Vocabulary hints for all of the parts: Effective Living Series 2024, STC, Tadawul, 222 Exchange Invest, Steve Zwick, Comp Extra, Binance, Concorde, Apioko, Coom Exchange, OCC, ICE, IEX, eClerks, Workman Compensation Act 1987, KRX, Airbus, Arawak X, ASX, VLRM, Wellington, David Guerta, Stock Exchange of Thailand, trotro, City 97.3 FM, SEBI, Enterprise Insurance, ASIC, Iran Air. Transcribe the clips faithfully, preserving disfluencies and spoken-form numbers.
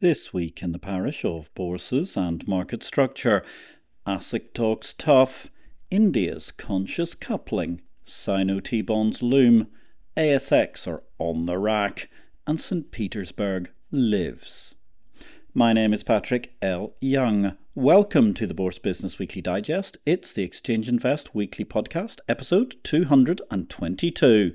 This week in the parish of bourses and market structure, ASIC talks tough, India's conscious coupling, Sino T-bonds loom, A S X are on the rack, and Saint Petersburg lives. My name is Patrick L. Young. Welcome to the Bourse Business Weekly Digest. It's the Exchange Invest Weekly Podcast, episode two hundred twenty-two.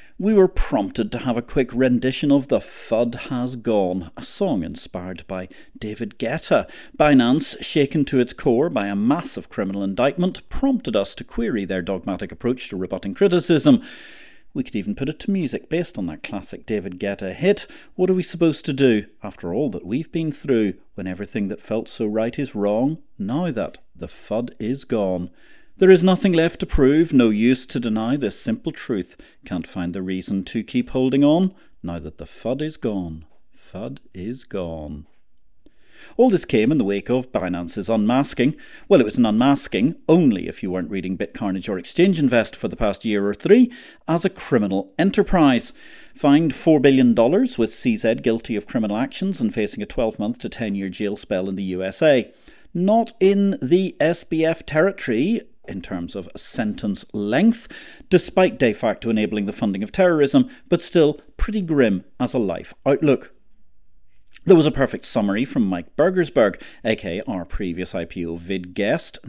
we were prompted to have a quick rendition of The F U D Has Gone, a song inspired by David Guerta. Binance, shaken to its core by a massive criminal indictment, prompted us to query their dogmatic approach to rebutting criticism. We could even put it to music based on that classic David Guerta hit, What Are We Supposed to Do After All That We've Been Through When Everything That Felt So Right Is Wrong, Now That the F U D Is Gone. There is nothing left to prove, no use to deny this simple truth. Can't find the reason to keep holding on, now that the F U D is gone. F U D is gone. All this came in the wake of Binance's unmasking. Well, it was an unmasking, only if you weren't reading BitCarnage or Exchange Invest for the past year or three, as a criminal enterprise. Fined four billion dollars, with C Z guilty of criminal actions and facing a twelve-month to ten-year jail spell in the U S A. Not in the S B F territory, in terms of sentence length, despite de facto enabling the funding of terrorism, but still pretty grim as a life outlook. There was a perfect summary from Mike Burgersberg, aka our previous I P O vid guest.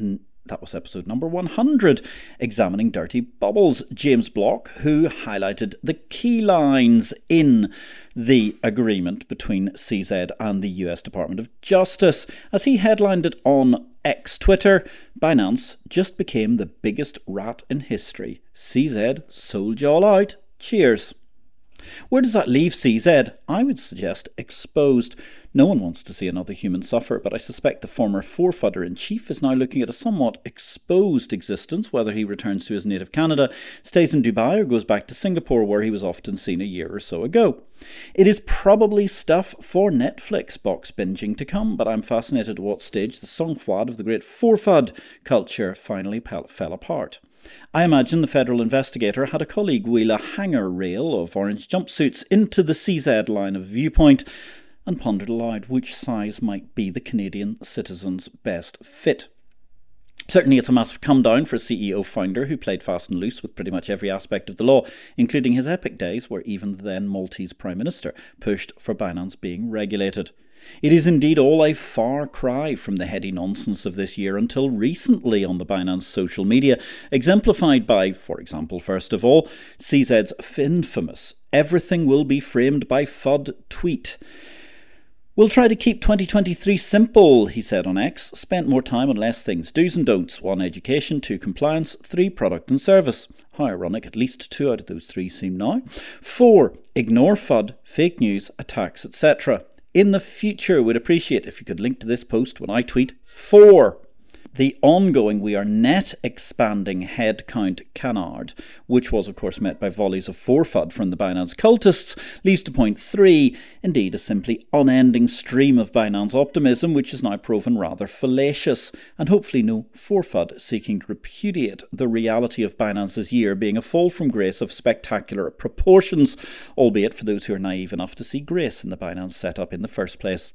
That was episode number one hundred, examining dirty bubbles. James Block, who highlighted the key lines in the agreement between C Z and the U S Department of Justice. As he headlined it on X Twitter, Binance just became the biggest rat in history. C Z sold you all out. Cheers. Where does that leave C Z? I would suggest exposed. No one wants to see another human suffer, but I suspect the former four-fudder-in-chief is now looking at a somewhat exposed existence, whether he returns to his native Canada, stays in Dubai, or goes back to Singapore, where he was often seen a year or so ago. It is probably stuff for Netflix box binging to come, but I'm fascinated at what stage the song-fad of the great four-fud culture finally fell apart. I imagine the federal investigator had a colleague wheel a hanger rail of orange jumpsuits into the C Z line of viewpoint and pondered aloud which size might be the Canadian citizen's best fit. Certainly it's a massive come-down for a C E O founder who played fast and loose with pretty much every aspect of the law, including his epic days where even the then Maltese Prime Minister pushed for Binance being regulated. It is indeed all a far cry from the heady nonsense of this year until recently on the Binance social media, exemplified by, for example, first of all, C Z's infamous "Everything will be framed by F U D" tweet. "We'll try to keep twenty twenty-three simple," he said on X. "Spent more time on less things. Do's and don'ts. One, education. Two, compliance. Three, product and service." How ironic, at least two out of those three seem now. Four, ignore F U D, fake news, attacks, et cetera. "In the future, we'd appreciate if you could link to this post when I tweet." Four, the ongoing "we are net expanding headcount" canard, which was of course met by volleys of four-fud from the Binance cultists, leads to point three, indeed a simply unending stream of Binance optimism, which has now proven rather fallacious, and hopefully no four-fud seeking to repudiate the reality of Binance's year being a fall from grace of spectacular proportions, albeit for those who are naive enough to see grace in the Binance setup in the first place.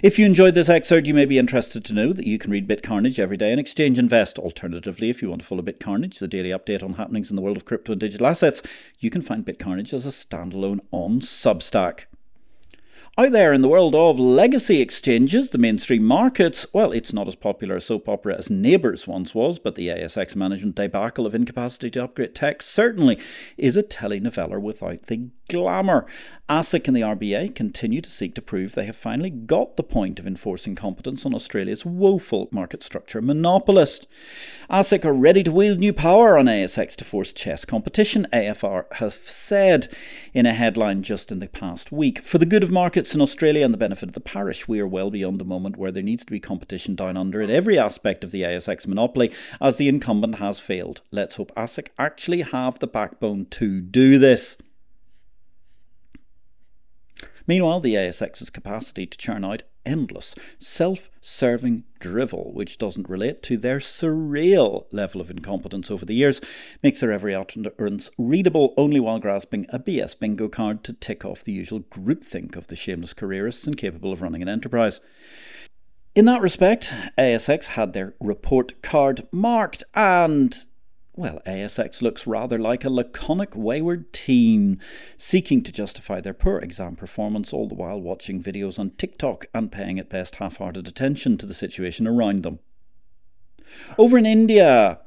If you enjoyed this excerpt, you may be interested to know that you can read BitCarnage every day in Exchange Invest. Alternatively, if you want to follow BitCarnage, the daily update on happenings in the world of crypto and digital assets, you can find BitCarnage as a standalone on Substack. Out there in the world of legacy exchanges, the mainstream markets, well, it's not as popular a soap opera as Neighbours once was, but the A S X management debacle of incapacity to upgrade tech certainly is a telenovela without the glamour. ASIC and the R B A continue to seek to prove they have finally got the point of enforcing competence on Australia's woeful market structure monopolist. ASIC are ready to wield new power on A S X to force chess competition, A F R have said in a headline just in the past week. For the good of markets in Australia and the benefit of the parish, we are well beyond the moment where there needs to be competition down under in every aspect of the A S X monopoly, as the incumbent has failed. Let's hope ASIC actually have the backbone to do this. Meanwhile, the A S X's capacity to churn out endless, self-serving drivel, which doesn't relate to their surreal level of incompetence over the years, makes their every utterance readable only while grasping a B S bingo card to tick off the usual groupthink of the shameless careerists incapable of running an enterprise. In that respect, A S X had their report card marked, and well, A S X looks rather like a laconic wayward teen, seeking to justify their poor exam performance, all the while watching videos on TikTok and paying at best half-hearted attention to the situation around them. Over in India,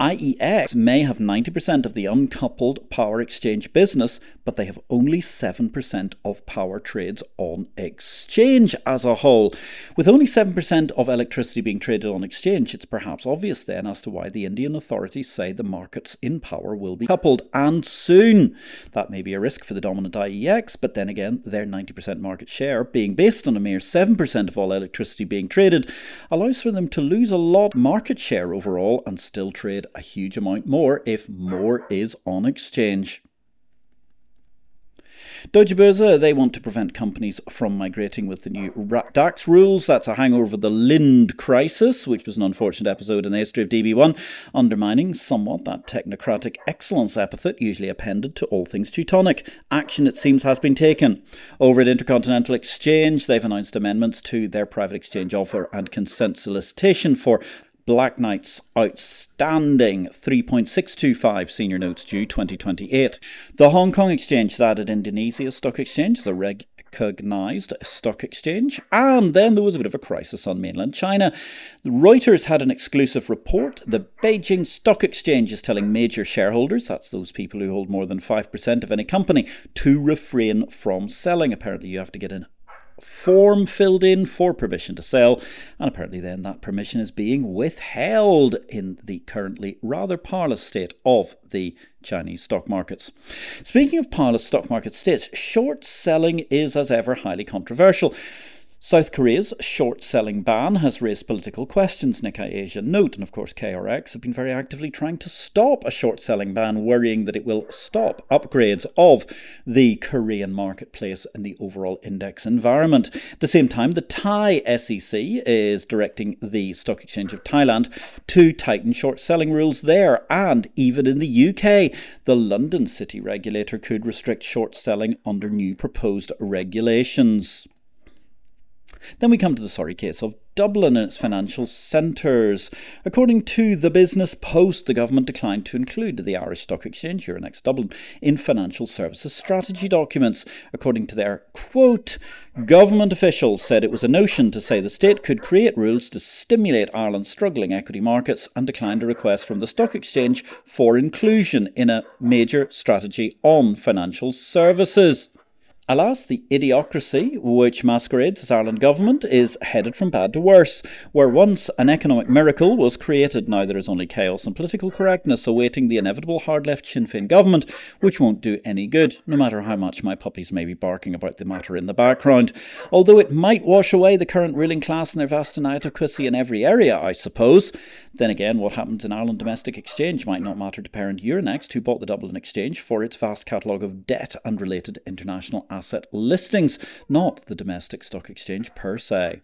I E X may have ninety percent of the uncoupled power exchange business, but they have only seven percent of power trades on exchange as a whole. With only seven percent of electricity being traded on exchange, it's perhaps obvious then as to why the Indian authorities say the markets in power will be coupled, and soon. That may be a risk for the dominant I E X, but then again, their ninety percent market share, being based on a mere seven percent of all electricity being traded, allows for them to lose a lot of market share overall and still trade a huge amount more if more is on exchange. Deutsche Börse, they want to prevent companies from migrating with the new RegDAX rules. That's a hangover of the Lind crisis, which was an unfortunate episode in the history of D B one, undermining somewhat that technocratic excellence epithet usually appended to all things Teutonic. Action, it seems, has been taken. Over at Intercontinental Exchange, they've announced amendments to their private exchange offer and consent solicitation for Black Knight's outstanding three point six two five senior notes due twenty twenty-eight. The Hong Kong Exchange has added Indonesia Stock Exchange, the recognised stock exchange. And then there was a bit of a crisis on mainland China. Reuters had an exclusive report. The Beijing Stock Exchange is telling major shareholders, that's those people who hold more than five percent of any company, to refrain from selling. Apparently you have to get in form filled in for permission to sell, and apparently then that permission is being withheld in the currently rather parlous state of the Chinese stock markets. Speaking of parlous stock market states, short selling is as ever highly controversial. South Korea's short-selling ban has raised political questions. Nikkei Asia Note and, of course, K R X have been very actively trying to stop a short-selling ban, worrying that it will stop upgrades of the Korean marketplace and the overall index environment. At the same time, the Thai S E C is directing the Stock Exchange of Thailand to tighten short-selling rules there. And even in the U K, the London City regulator could restrict short-selling under new proposed regulations. Then we come to the sorry case of Dublin and its financial centres. According to the Business Post, the government declined to include the Irish Stock Exchange, Euronext Dublin, in financial services strategy documents. According to their quote, government officials said it was a notion to say the state could create rules to stimulate Ireland's struggling equity markets, and declined a request from the Stock Exchange for inclusion in a major strategy on financial services. Alas, the idiocracy which masquerades as Ireland government is headed from bad to worse. Where once an economic miracle was created, now there is only chaos and political correctness awaiting the inevitable hard-left Sinn Féin government, which won't do any good, no matter how much my puppies may be barking about the matter in the background. Although it might wash away the current ruling class and their vast inadequacy in every area, I suppose. Then again, what happens in Ireland domestic exchange might not matter to parent Euronext, who bought the Dublin Exchange for its vast catalogue of debt and related international asset listings, not the domestic stock exchange per se.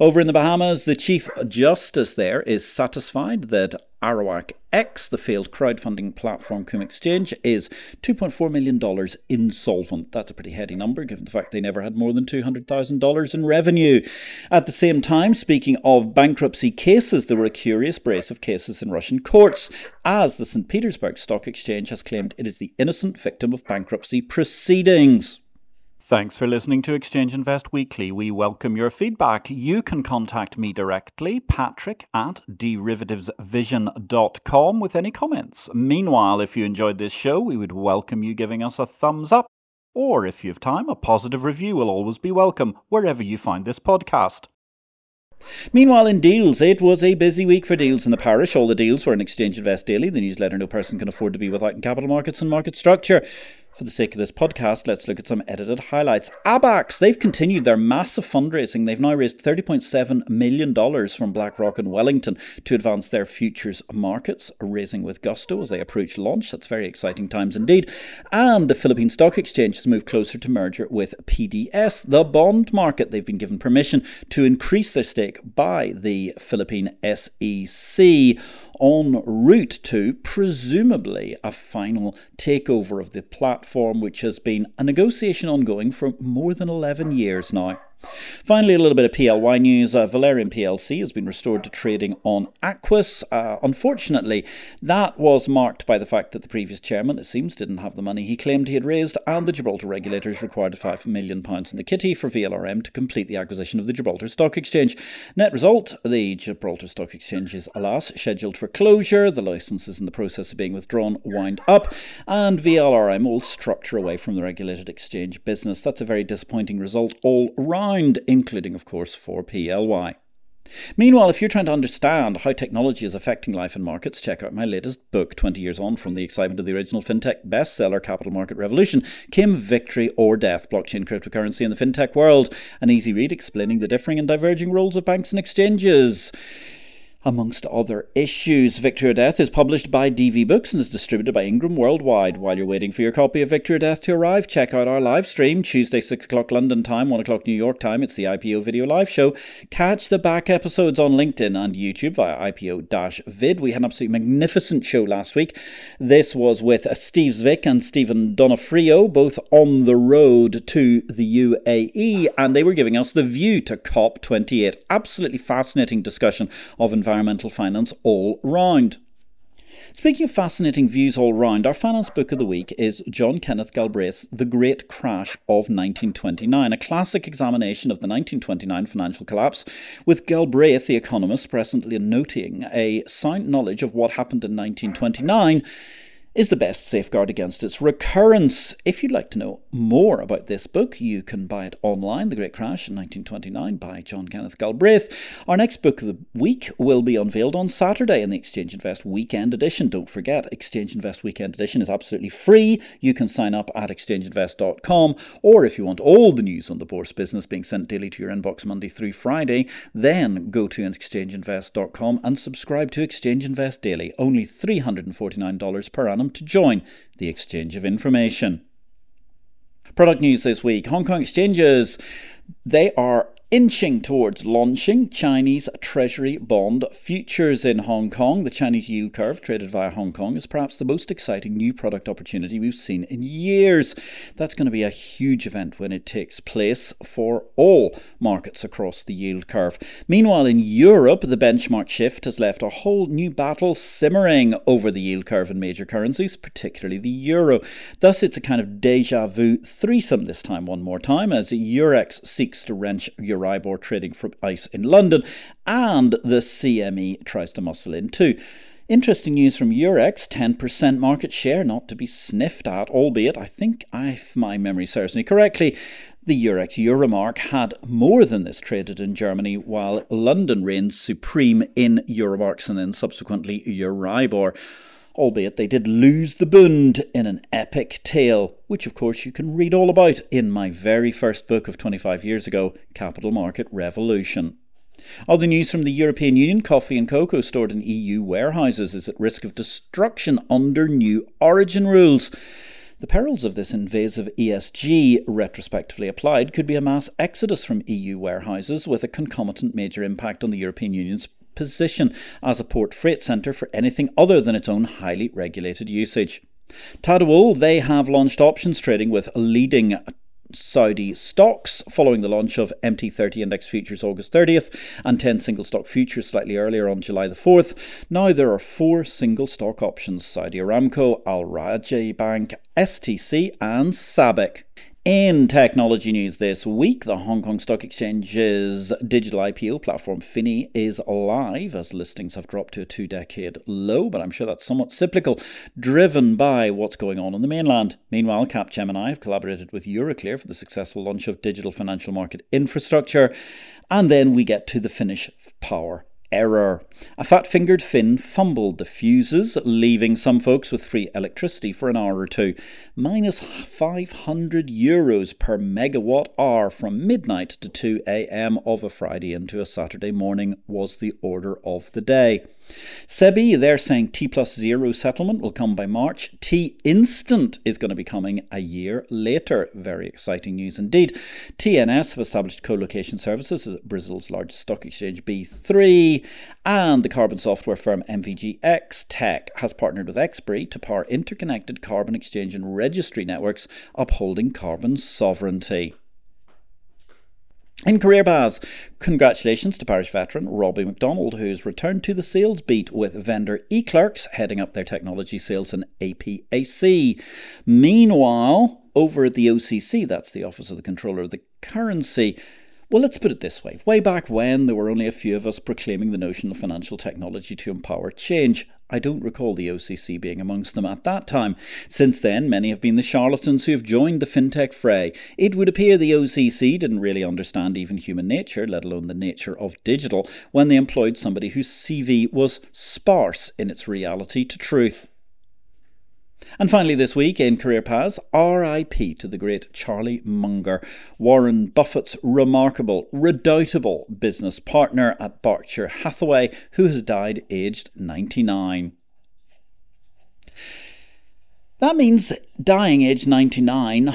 Over in the Bahamas, the Chief Justice there is satisfied that Arawak X, the failed crowdfunding platform Coom Exchange, is two point four million dollars insolvent. That's a pretty heady number, given the fact they never had more than two hundred thousand dollars in revenue. At the same time, speaking of bankruptcy cases, there were a curious brace of cases in Russian courts, as the Saint Petersburg Stock Exchange has claimed it is the innocent victim of bankruptcy proceedings. Thanks for listening to Exchange Invest Weekly. We welcome your feedback. You can contact me directly, Patrick at derivatives vision dot com, with any comments. Meanwhile, if you enjoyed this show, we would welcome you giving us a thumbs up. Or, if you have time, a positive review will always be welcome, wherever you find this podcast. Meanwhile, in deals, it was a busy week for deals in the parish. All the deals were in Exchange Invest Daily, the newsletter no person can afford to be without in capital markets and market structure. For the sake of this podcast, let's look at some edited highlights. ABAX, they've continued their massive fundraising. They've now raised thirty point seven million dollars from BlackRock and Wellington to advance their futures markets, raising with gusto as they approach launch. That's very exciting times indeed. And the Philippine Stock Exchange has moved closer to merger with P D S. The bond market, they've been given permission to increase their stake by the Philippine S E C en route to, presumably, a final takeover of the platform. Platform, which has been a negotiation ongoing for more than eleven years now. Finally, a little bit of P L Y news. Uh, Valerian P L C has been restored to trading on Aquis. Uh, unfortunately, that was marked by the fact that the previous chairman, it seems, didn't have the money he claimed he had raised, and the Gibraltar regulators required five million pounds in the kitty for V L R M to complete the acquisition of the Gibraltar Stock Exchange. Net result, the Gibraltar Stock Exchange is, alas, scheduled for closure. The licenses in the process of being withdrawn wind up, and V L R M will structure away from the regulated exchange business. That's a very disappointing result all round, including, of course, for P L Y. Meanwhile, if you're trying to understand how technology is affecting life and markets, check out my latest book, twenty years on from the excitement of the original fintech bestseller, Capital Market Revolution, Came Victory or Death? Blockchain, Cryptocurrency, and the Fintech World. An easy read explaining the differing and diverging roles of banks and exchanges, amongst other issues. Victory or Death is published by D V Books and is distributed by Ingram worldwide. While you're waiting for your copy of Victory or Death to arrive, check out our live stream, Tuesday, six o'clock London time, one o'clock New York time. It's the I P O Video Live Show. Catch the back episodes on LinkedIn and YouTube via I P O dash vid. We had an absolutely magnificent show last week. This was with Steve Zwick and Stephen Donofrio, both on the road to the U A E, and they were giving us the view to COP twenty-eight. Absolutely fascinating discussion of environment. Environmental finance all round. Speaking of fascinating views all round, our finance book of the week is John Kenneth Galbraith's The Great Crash of nineteen twenty-nine, a classic examination of the nineteen twenty-nine financial collapse, with Galbraith, the economist, presently noting a sound knowledge of what happened in nineteen twenty-nine is the best safeguard against its recurrence. If you'd like to know more about this book, you can buy it online, The Great Crash in nineteen twenty-nine by John Kenneth Galbraith. Our next book of the week will be unveiled on Saturday in the Exchange Invest Weekend Edition. Don't forget, Exchange Invest Weekend Edition is absolutely free. You can sign up at exchange invest dot com, or if you want all the news on the bourse business being sent daily to your inbox Monday through Friday, then go to exchange invest dot com and subscribe to Exchange Invest Daily. Only three hundred forty-nine dollars per annum to join the exchange of information. Product news this week. Hong Kong exchanges, they are inching towards launching Chinese Treasury bond futures in Hong Kong. The Chinese yield curve traded via Hong Kong is perhaps the most exciting new product opportunity we've seen in years. That's going to be a huge event when it takes place for all markets across the yield curve. Meanwhile, in Europe, the benchmark shift has left a whole new battle simmering over the yield curve in major currencies, particularly the euro. Thus, it's a kind of deja vu threesome this time, one more time, as Eurex seeks to wrench Euro Euribor trading from ICE in London, and the C M E tries to muscle in too. Interesting news from Eurex, ten percent market share, not to be sniffed at, albeit, I think, if my memory serves me correctly, the Eurex Euromark had more than this traded in Germany, while London reigned supreme in Euromarks and then subsequently Euribor. Albeit they did lose the Bund in an epic tale, which of course you can read all about in my very first book of twenty-five years ago, Capital Market Revolution. Other news from the European Union, coffee and cocoa stored in E U warehouses is at risk of destruction under new origin rules. The perils of this invasive E S G, retrospectively applied, could be a mass exodus from E U warehouses with a concomitant major impact on the European Union's position as a port freight centre for anything other than its own highly regulated usage. Tadawul, they have launched options trading with leading Saudi stocks following the launch of M T thirty index futures August thirtieth and ten single stock futures slightly earlier on July the fourth. Now there are four single stock options: Saudi Aramco, Al Rajhi Bank, S T C and SABIC. In technology news this week, the Hong Kong Stock Exchange's digital I P O platform F I N I is alive as listings have dropped to a two-decade low, but I'm sure that's somewhat cyclical, driven by what's going on on the mainland. Meanwhile, Capgemini have collaborated with Euroclear for the successful launch of digital financial market infrastructure. And then we get to the Finnish power error. A fat-fingered Finn fumbled the fuses, leaving some folks with free electricity for an hour or two. Minus five hundred euros per megawatt hour from midnight to two a m of a Friday into a Saturday morning was the order of the day. SEBI, they're saying T plus zero settlement will come by March. T instant is going to be coming a year later. Very exciting news indeed. T N S have established co-location services at Brazil's largest stock exchange, B three. And the carbon software firm M V G X Tech has partnered with Xperi to power interconnected carbon exchange and registry networks, upholding carbon sovereignty. In career paths, congratulations to Parish veteran Robbie MacDonald, who's returned to the sales beat with vendor eClerks, heading up their technology sales in A P A C. Meanwhile, over at the O C C, that's the Office of the Controller of the Currency, well, let's put it this way. Way back when, there were only a few of us proclaiming the notion of financial technology to empower change. I don't recall the O C C being amongst them at that time. Since then, many have been the charlatans who have joined the fintech fray. It would appear the O C C didn't really understand even human nature, let alone the nature of digital, when they employed somebody whose C V was sparse in its reality to truth. And finally this week in Career Paths, R I P to the great Charlie Munger, Warren Buffett's remarkable, redoubtable business partner at Berkshire Hathaway, who has died aged ninety-nine. That means dying aged ninety-nine,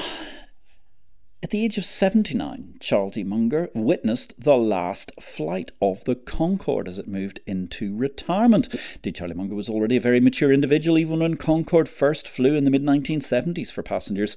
at the age of seventy-nine, Charlie Munger witnessed the last flight of the Concorde as it moved into retirement. Indeed, Charlie Munger was already a very mature individual, even when Concorde first flew in the mid nineteen seventies for passengers.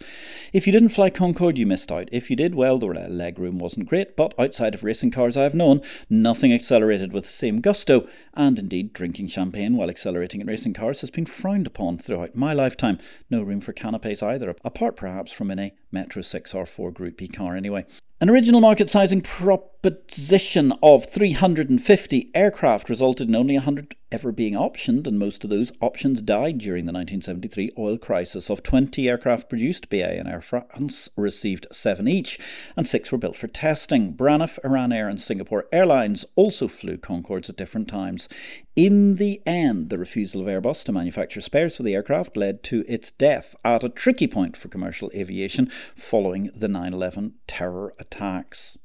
If you didn't fly Concorde, you missed out. If you did, well, the legroom wasn't great, but outside of racing cars I have known, nothing accelerated with the same gusto. And indeed, drinking champagne while accelerating in racing cars has been frowned upon throughout my lifetime. No room for canapes either, apart perhaps from in a Metro six or four Group B car anyway. An original market sizing proposition of three hundred fifty aircraft resulted in only one hundred ever being optioned, and most of those options died during the nineteen seventy-three oil crisis. Of twenty aircraft produced, B A and Air France received seven each, and six were built for testing. Braniff, Iran Air and Singapore Airlines also flew Concordes at different times. In the end, the refusal of Airbus to manufacture spares for the aircraft led to its death at a tricky point for commercial aviation following the nine eleven terror attack. Attacks.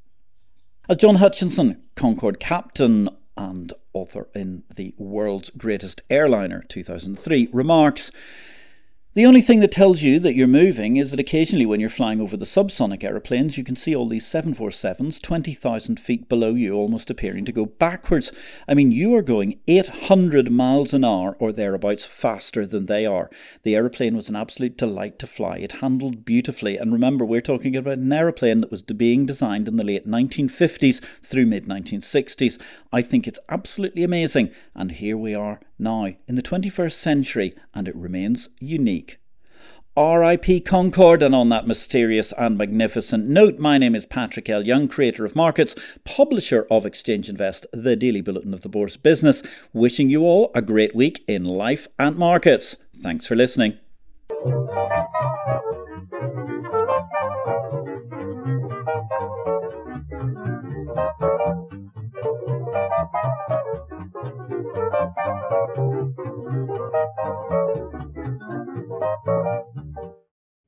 As John Hutchinson, Concorde captain and author in The World's Greatest Airliner two thousand three, remarks, "The only thing that tells you that you're moving is that occasionally when you're flying over the subsonic aeroplanes, you can see all these seven forty-sevens twenty thousand feet below you almost appearing to go backwards. I mean, you are going eight hundred miles an hour or thereabouts faster than they are. The aeroplane was an absolute delight to fly. It handled beautifully. And remember, we're talking about an aeroplane that was being designed in the late nineteen fifties through mid nineteen sixties. I think it's absolutely amazing. And here we are now in the twenty-first century, and it remains unique." R I P Concorde, and on that mysterious and magnificent note, my name is Patrick L. Young, creator of Markets, publisher of Exchange Invest, the daily bulletin of the bourse business, wishing you all a great week in life and markets. Thanks for listening.